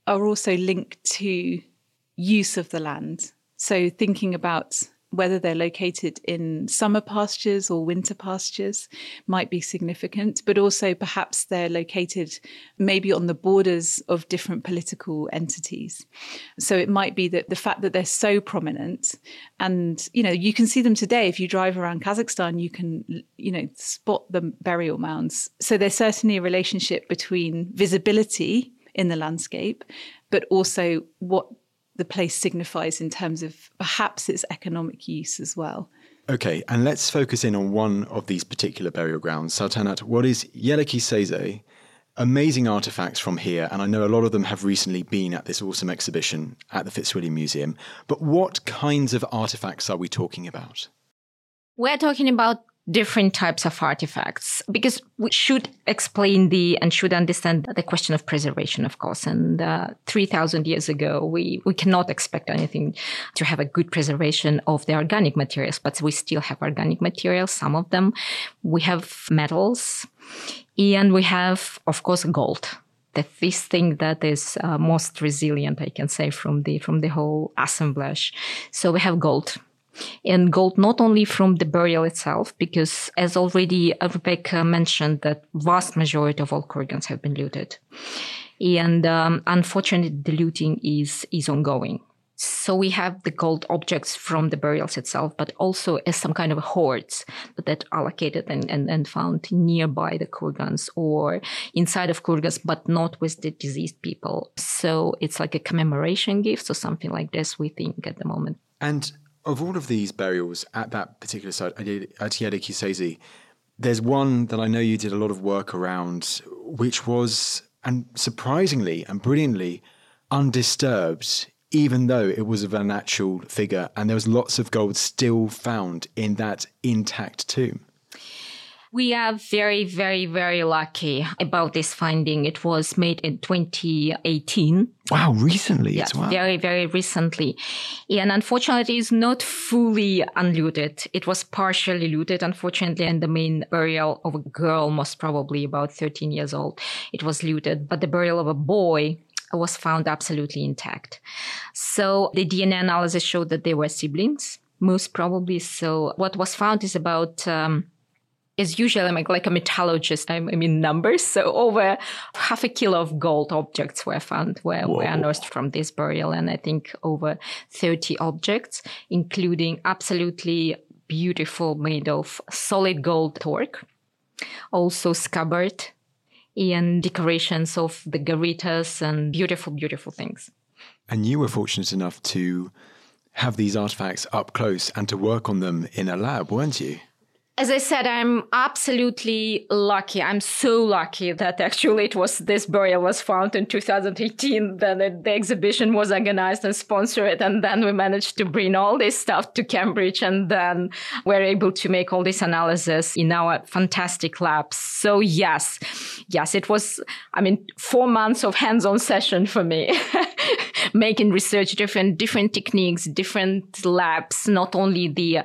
are also linked to use of the land. So thinking about whether they're located in summer pastures or winter pastures might be significant, but also perhaps they're located maybe on the borders of different political entities. So it might be that the fact that they're so prominent, and, you know, you can see them today. If you drive around Kazakhstan, you can, you know, spot the burial mounds. So there's certainly a relationship between visibility in the landscape, but also what the place signifies in terms of perhaps its economic use as well. Okay, and let's focus in on one of these particular burial grounds, Saltanat. What is Yeleke Sazy? Amazing artefacts from here, and I know a lot of them have recently been at this awesome exhibition at the Fitzwilliam Museum. But what kinds of artefacts are we talking about? We're talking about different types of artifacts, because we should explain the and should understand the question of preservation, of course. And uh, three thousand years ago, we, we cannot expect anything to have a good preservation of the organic materials, but we still have organic materials, some of them. We have metals, and we have, of course, gold. That this thing that is uh, most resilient, I can say, from the from the whole assemblage. So we have gold. And gold not only from the burial itself, because as already Rebecca mentioned, that vast majority of all kurgans have been looted. And um, unfortunately, the looting is, is ongoing. So we have the gold objects from the burials itself, but also as some kind of hoards that are located and, and, and found nearby the kurgans or inside of kurgans, but not with the deceased people. So it's like a commemoration gift or something like this, we think at the moment. And of all of these burials at that particular site, at Yeleke Sazy, there's one that I know you did a lot of work around, which was, and surprisingly and brilliantly, undisturbed, even though it was of an actual figure, and there was lots of gold still found in that intact tomb. We are very, very, very lucky about this finding. It was made in twenty eighteen. Wow, recently yes, as well. Very, very recently. And unfortunately, it's not fully unlooted. It was partially looted, unfortunately, and the main burial of a girl, most probably about thirteen years old, it was looted. But the burial of a boy was found absolutely intact. So the D N A analysis showed that they were siblings, most probably. So what was found is about... Um, As usual, I'm like a metallurgist. I'm in numbers. So over half a kilo of gold objects were found, were, were unearthed from this burial. And I think over thirty objects, including absolutely beautiful, made of solid gold torque, also scabbard and decorations of the garitas and beautiful, beautiful things. And you were fortunate enough to have these artifacts up close and to work on them in a lab, weren't you? As I said, I'm absolutely lucky. I'm so lucky that actually it was this burial was found in two thousand eighteen. Then it, the exhibition was organized and sponsored. And then we managed to bring all this stuff to Cambridge. And then we're able to make all this analysis in our fantastic labs. So yes, yes, it was, I mean, four months of hands-on session for me, making research, different, different techniques, different labs, not only the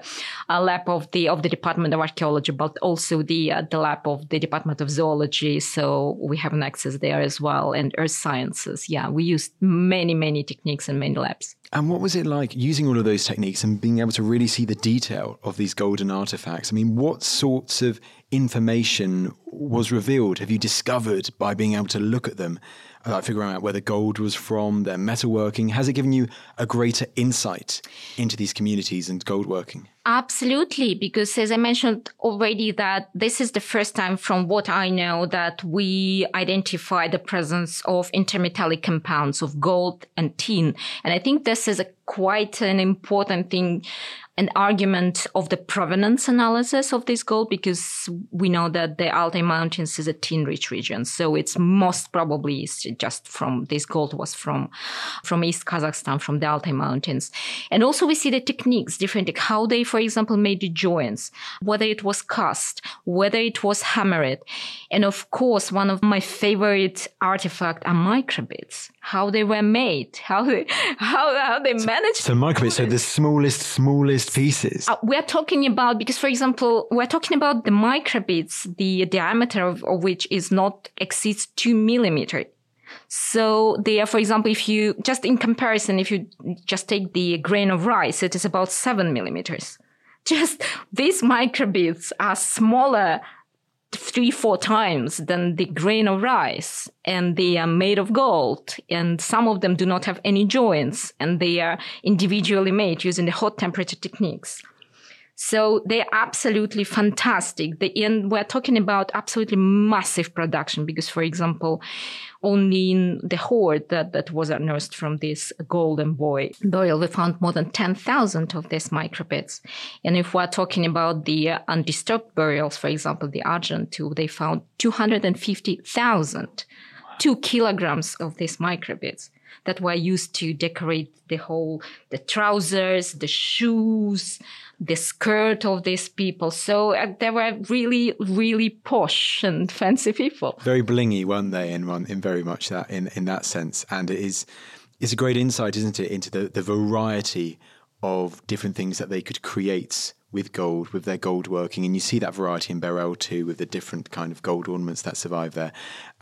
uh, lab of the, of the Department of Archaeology, but also the uh, the lab of the Department of Zoology. So we have an access there as well, and earth sciences. Yeah, we used many, many techniques and many labs. And what was it like using all of those techniques and being able to really see the detail of these golden artifacts? I mean, what sorts of information was revealed, have you discovered by being able to look at them, like figuring out where the gold was from, their metalworking? Has it given you a greater insight into these communities and gold working? Absolutely, because as I mentioned already, that this is the first time from what I know that we identify the presence of intermetallic compounds of gold and tin. And I think this is a quite an important thing, an argument of the provenance analysis of this gold, because we know that the Altai Mountains is a tin-rich region. So it's most probably just from this gold was from, from East Kazakhstan, from the Altai Mountains. And also we see the techniques different, how they, for example, made the joints, whether it was cast, whether it was hammered. And of course, one of my favorite artifacts are microbits, how they were made, how they, how, how they managed. So, so microbits, so the smallest, smallest pieces. Uh, we're talking about, because for example, we're talking about the microbits, the diameter of, of which is not exceeds two millimeter. So there, for example, if you just in comparison, if you just take the grain of rice, it is about seven millimeters. Just these microbits are smaller three, four times than the grain of rice, and they are made of gold, and some of them do not have any joints, and they are individually made using the hot temperature techniques. So they're absolutely fantastic. The, and we're talking about absolutely massive production, because, for example, only in the hoard that, that was unearthed from this golden boy burial, we found more than ten thousand of these microbits. And if we're talking about the undisturbed burials, for example, the Argentine, they found two hundred fifty thousand, wow. two kilograms of these microbits that were used to decorate the whole, the trousers, the shoes, the skirt of these people. So uh, they were really, really posh and fancy people. Very blingy, weren't they, in one, in very much that, in, in that sense. And it is, it's a great insight, isn't it, into the, the variety of different things that they could create with gold, with their gold working. And you see that variety in Berel too, with the different kind of gold ornaments that survive there.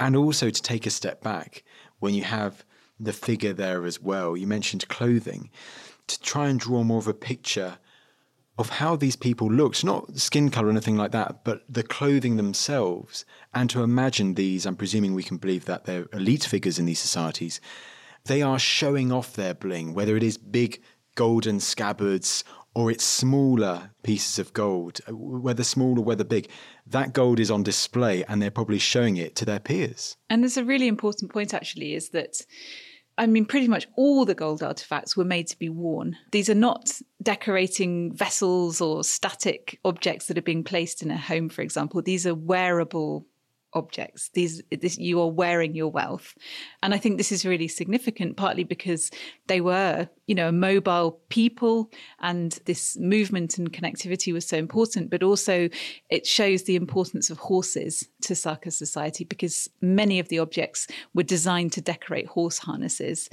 And also to take a step back, when you have the figure there as well, you mentioned clothing, to try and draw more of a picture of how these people looked, not skin colour or anything like that, but the clothing themselves, and to imagine these, I'm presuming we can believe that they're elite figures in these societies, they are showing off their bling, whether it is big golden scabbards or it's smaller pieces of gold, whether small or whether big, that gold is on display and they're probably showing it to their peers. And there's a really important point actually, is that, I mean, pretty much all the gold artefacts were made to be worn. These are not decorating vessels or static objects that are being placed in a home, for example. These are wearable objects. These, this, you are wearing your wealth. And I think this is really significant, partly because they were, you know, a mobile people, and this movement and connectivity was so important. But also it shows the importance of horses to Saka society, because many of the objects were designed to decorate horse harnesses.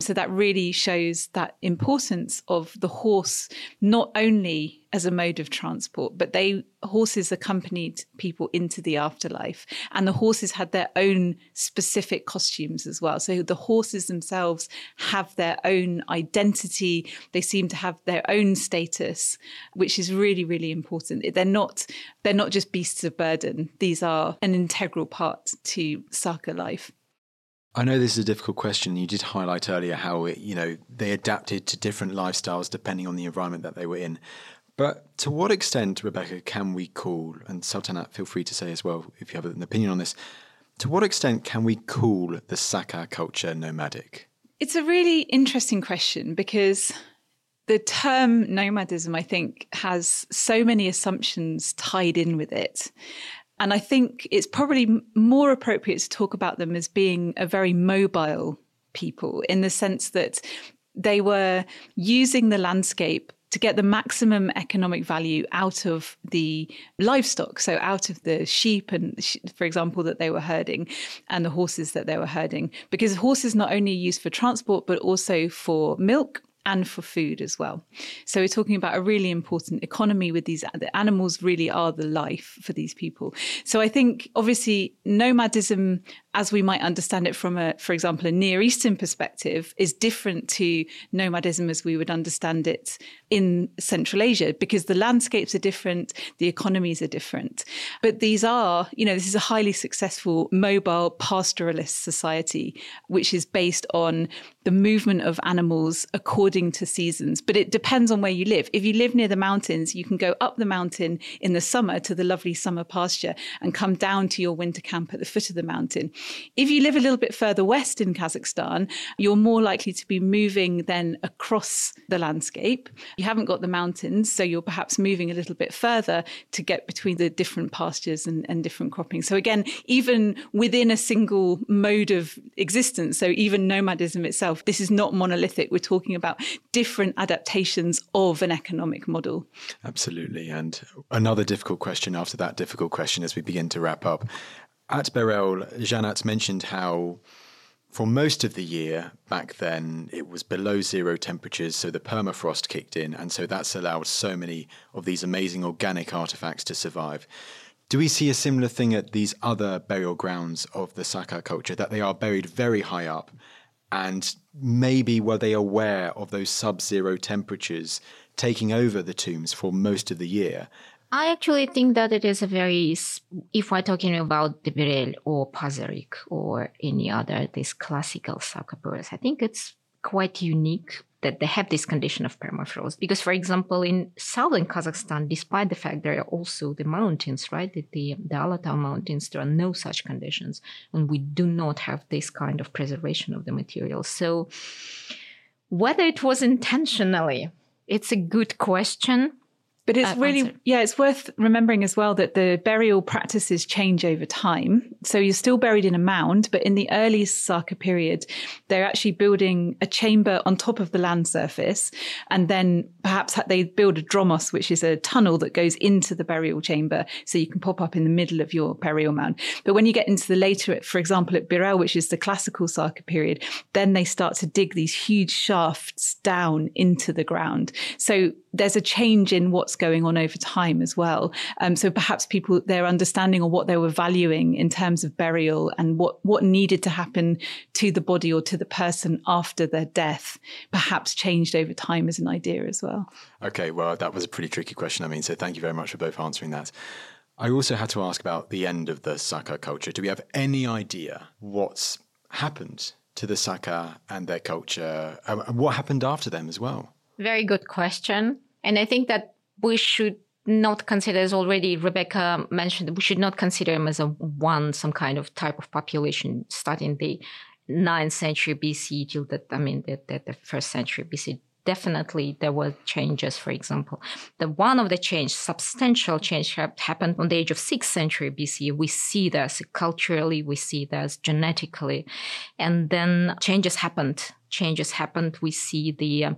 So that really shows that importance of the horse, not only as a mode of transport, but they horses accompanied people into the afterlife, and the horses had their own specific costumes as well. So the horses themselves have their own identity. They seem to have their own status, which is really, really important. They're not they're not just beasts of burden. These are an integral part to Saka life. I know this is a difficult question. You did highlight earlier how it, you know, they adapted to different lifestyles depending on the environment that they were in. But to what extent, Rebecca, can we call, and Saltanat, feel free to say as well if you have an opinion on this, to what extent can we call the Saka culture nomadic? It's a really interesting question, because the term nomadism, I think, has so many assumptions tied in with it. And I think it's probably more appropriate to talk about them as being a very mobile people, in the sense that they were using the landscape to get the maximum economic value out of the livestock, so out of the sheep, and for example, that they were herding, and the horses that they were herding, because horses not only are used for transport, but also for milk and for food as well. So we're talking about a really important economy with these, the animals really are the life for these people. So I think obviously nomadism, as we might understand it from a, for example, a Near Eastern perspective, is different to nomadism as we would understand it in Central Asia, because the landscapes are different, the economies are different. But these are, you know, this is a highly successful mobile pastoralist society, which is based on the movement of animals according to seasons. But it depends on where you live. If you live near the mountains, you can go up the mountain in the summer to the lovely summer pasture and come down to your winter camp at the foot of the mountain. If you live a little bit further west in Kazakhstan, you're more likely to be moving then across the landscape. You haven't got the mountains, so you're perhaps moving a little bit further to get between the different pastures and, and different cropping. So again, even within a single mode of existence, so even nomadism itself, this is not monolithic. We're talking about different adaptations of an economic model. Absolutely. And another difficult question after that difficult question as we begin to wrap up. At Beryl, Zhanat mentioned how for most of the year back then, it was below zero temperatures. So the permafrost kicked in. And so that's allowed so many of these amazing organic artifacts to survive. Do we see a similar thing at these other burial grounds of the Saka culture, that they are buried very high up? And maybe were they aware of those sub-zero temperatures taking over the tombs for most of the year? I actually think that it is a very, if we're talking about the Beryl or Pazyryk or any other, this classical Saka burials, I think it's quite unique that they have this condition of permafrost. Because, for example, in southern Kazakhstan, despite the fact there are also the mountains, right, the, the, the Altai Mountains, there are no such conditions. And we do not have this kind of preservation of the material. So whether it was intentionally, it's a good question. But it's uh, really, answer. yeah, it's worth remembering as well that the burial practices change over time. So you're still buried in a mound, but in the early Saka period, they're actually building a chamber on top of the land surface. And then perhaps they build a dromos, which is a tunnel that goes into the burial chamber. So you can pop up in the middle of your burial mound. But when you get into the later, for example, at Beryl, which is the classical Saka period, then they start to dig these huge shafts down into the ground. So there's a change in what's going on over time as well. Um, so perhaps people, their understanding or what they were valuing in terms of burial and what, what needed to happen to the body or to the person after their death perhaps changed over time as an idea as well. Okay, well, that was a pretty tricky question. I mean, so thank you very much for both answering that. I also had to ask about the end of the Saka culture. Do we have any idea what's happened to the Saka and their culture? Um, and what happened after them as well? Very good question. And I think that we should not consider, as already Rebecca mentioned, we should not consider them as a one, some kind of type of population starting the ninth century B C till that, I mean, the, the, the first century B C. Definitely there were changes, for example. The one of the change, substantial change happened on the age of sixth century B C. We see this culturally, we see this genetically. And then changes happened. Changes happened. We see the um,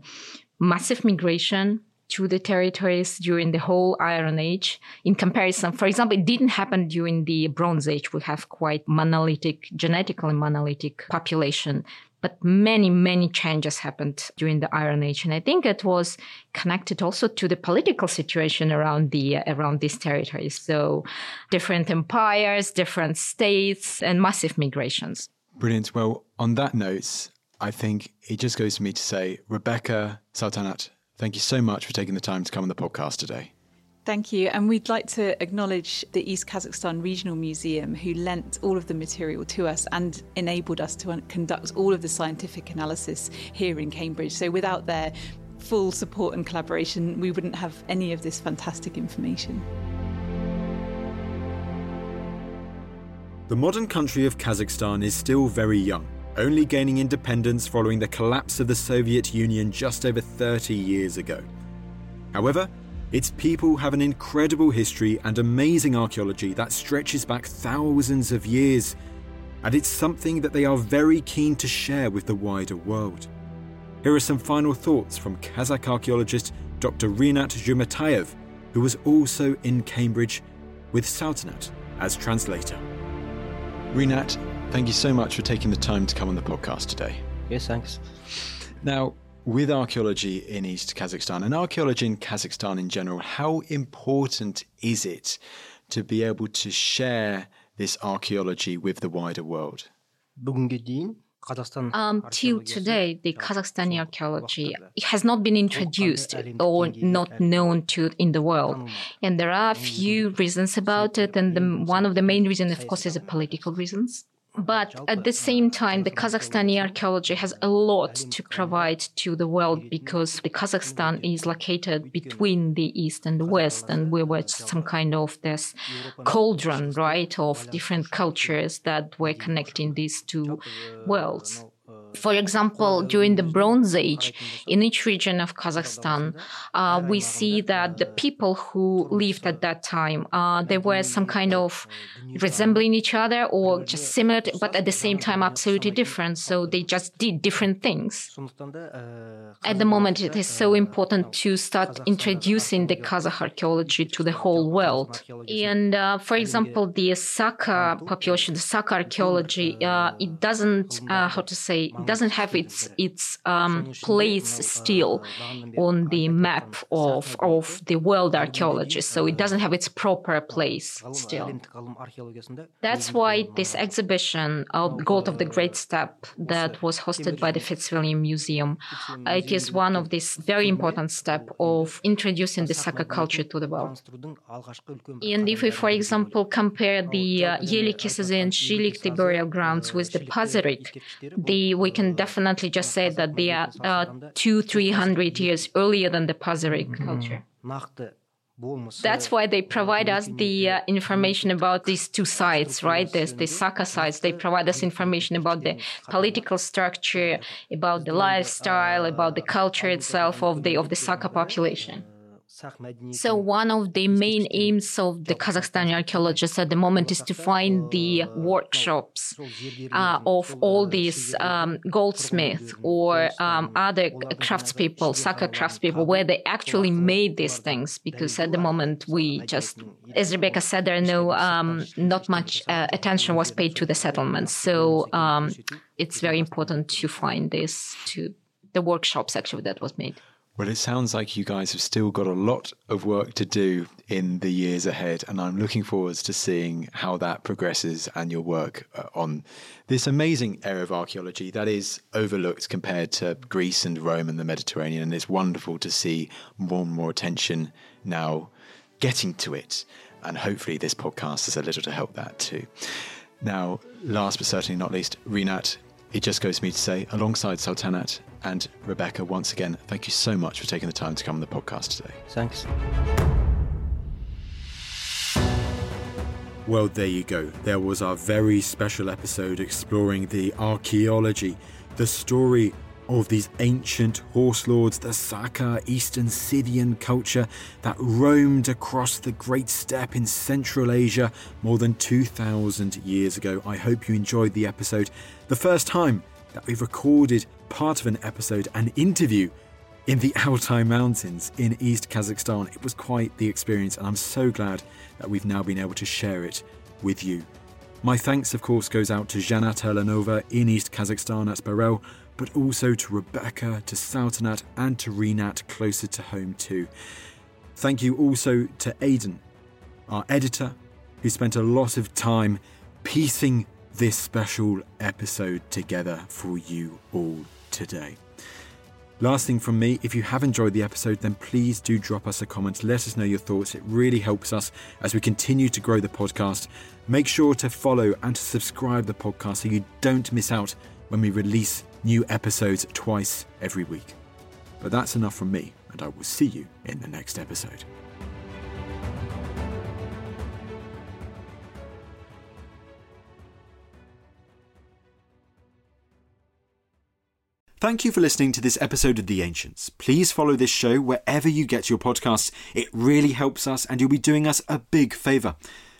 massive migration to the territories during the whole Iron Age. In comparison, for example, it didn't happen during the Bronze Age. We have quite monolithic, genetically monolithic population, but many, many changes happened during the Iron Age. And I think it was connected also to the political situation around the around these territories. So different empires, different states, and massive migrations. Brilliant. Well, on that note, I think it just goes for me to say, Rebecca, Saltanat, thank you so much for taking the time to come on the podcast today. Thank you. And we'd like to acknowledge the East Kazakhstan Regional Museum, who lent all of the material to us and enabled us to conduct all of the scientific analysis here in Cambridge. So without their full support and collaboration, we wouldn't have any of this fantastic information. The modern country of Kazakhstan is still very young. only gaining independence following the collapse of the Soviet Union just over thirty years ago. However, its people have an incredible history and amazing archaeology that stretches back thousands of years, and it's something that they are very keen to share with the wider world. Here are some final thoughts from Kazakh archaeologist Doctor Rinat Zhumatayev, who was also in Cambridge with Saltanat as translator. Rinat, thank you so much for taking the time to come on the podcast today. Yes, thanks. Now, with archaeology in East Kazakhstan and archaeology in Kazakhstan in general, how important is it to be able to share this archaeology with the wider world? Um, till today, the Kazakhstani archaeology has not been introduced or not known to in the world. And there are a few reasons about it. And the, one of the main reasons, of course, is the political reasons. But at the same time, the Kazakhstani archaeology has a lot to provide to the world because the Kazakhstan is located between the East and the West, and we were some kind of this cauldron, right, of different cultures that were connecting these two worlds. For example, during the Bronze Age, in each region of Kazakhstan, uh, we see that the people who lived at that time, uh, they were some kind of resembling each other or just similar, but at the same time absolutely different. So they just did different things. At the moment, it is so important to start introducing the Kazakh archaeology to the whole world. And uh, for example, the Saka population, the Saka archaeology, uh, it doesn't, uh, how to say, doesn't have its its um, place still on the map of of the world archaeology, so it doesn't have its proper place still. That's why this exhibition of Gold of the Great Steppe that was hosted by the Fitzwilliam Museum, it is one of these very important steps of introducing the Saka culture to the world. And if we, for example, compare the uh, Yeleke Sazy and Shilikti burial grounds with the Pazyryk, the we can definitely just say that they are uh, two, three hundred years earlier than the Pazyryk mm-hmm. culture. That's why they provide us the uh, information about these two sides, right? There's the Saka sides. They provide us information about the political structure, about the lifestyle, about the culture itself of the of the Saka population. So one of the main aims of the Kazakhstani archaeologists at the moment is to find the workshops uh, of all these um, goldsmiths or um, other craftspeople, Saka craftspeople, where they actually made these things. Because at the moment we just, as Rebecca said, there are no, um, not much uh, attention was paid to the settlements. So um, it's very important to find this, to the workshops actually that was made. Well, it sounds like you guys have still got a lot of work to do in the years ahead, and I'm looking forward to seeing how that progresses and your work on this amazing area of archaeology that is overlooked compared to Greece and Rome and the Mediterranean. And it's wonderful to see more and more attention now getting to it. And hopefully this podcast is a little to help that too. Now, last but certainly not least, Rinat, it just goes for me to say, alongside Saltanat and Rebecca, once again, thank you so much for taking the time to come on the podcast today. Thanks. Well, there you go. There was our very special episode exploring the archaeology, the story of these ancient horse lords, the Saka, Eastern Scythian culture that roamed across the Great Steppe in Central Asia more than two thousand years ago. I hope you enjoyed the episode. The first time that we've recorded part of an episode, an interview in the Altai Mountains in East Kazakhstan. It was quite the experience, and I'm so glad that we've now been able to share it with you. My thanks, of course, goes out to Zhanat Erlanova in East Kazakhstan at Burel, but also to Rebecca, to Saltanat, and to Rinat closer to home too. Thank you also to Aidan, our editor, who spent a lot of time piecing this special episode together for you all today. Last thing from me, if you have enjoyed the episode, then please do drop us a comment. Let us know your thoughts. It really helps us as we continue to grow the podcast. Make sure to follow and to subscribe the podcast so you don't miss out when we release new episodes twice every week. But that's enough from me, and I will see you in the next episode. Thank you for listening to this episode of The Ancients. Please follow this show wherever you get your podcasts. It really helps us and you'll be doing us a big favour.